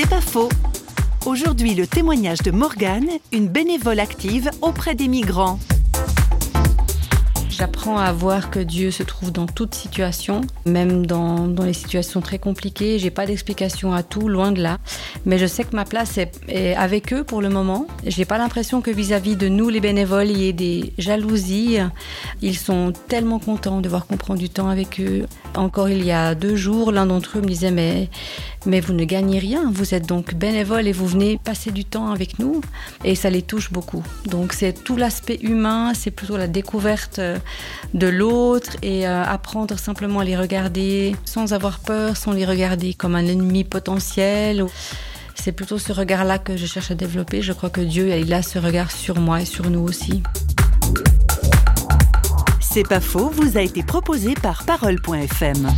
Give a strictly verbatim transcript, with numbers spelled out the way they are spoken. C'est pas faux. Aujourd'hui, le témoignage de Morgane, une bénévole active auprès des migrants. J'apprends à voir que Dieu se trouve dans toute situation, même dans, dans les situations très compliquées. J'ai pas d'explication à tout, loin de là. Mais je sais que ma place est, est avec eux pour le moment. J'ai pas l'impression que vis-à-vis de nous, les bénévoles, il y ait des jalousies. Ils sont tellement contents de voir qu'on prend du temps avec eux. Encore il y a deux jours, l'un d'entre eux me disait « Mais, mais vous ne gagnez rien, vous êtes donc bénévole et vous venez passer du temps avec nous. » Et ça les touche beaucoup. Donc c'est tout l'aspect humain, c'est plutôt la découverte de l'autre et euh, apprendre simplement à les regarder sans avoir peur, sans les regarder comme un ennemi potentiel. C'est plutôt ce regard-là que je cherche à développer. Je crois que Dieu, il a ce regard sur moi et sur nous aussi. C'est pas faux, vous a été proposé par Parole point F M.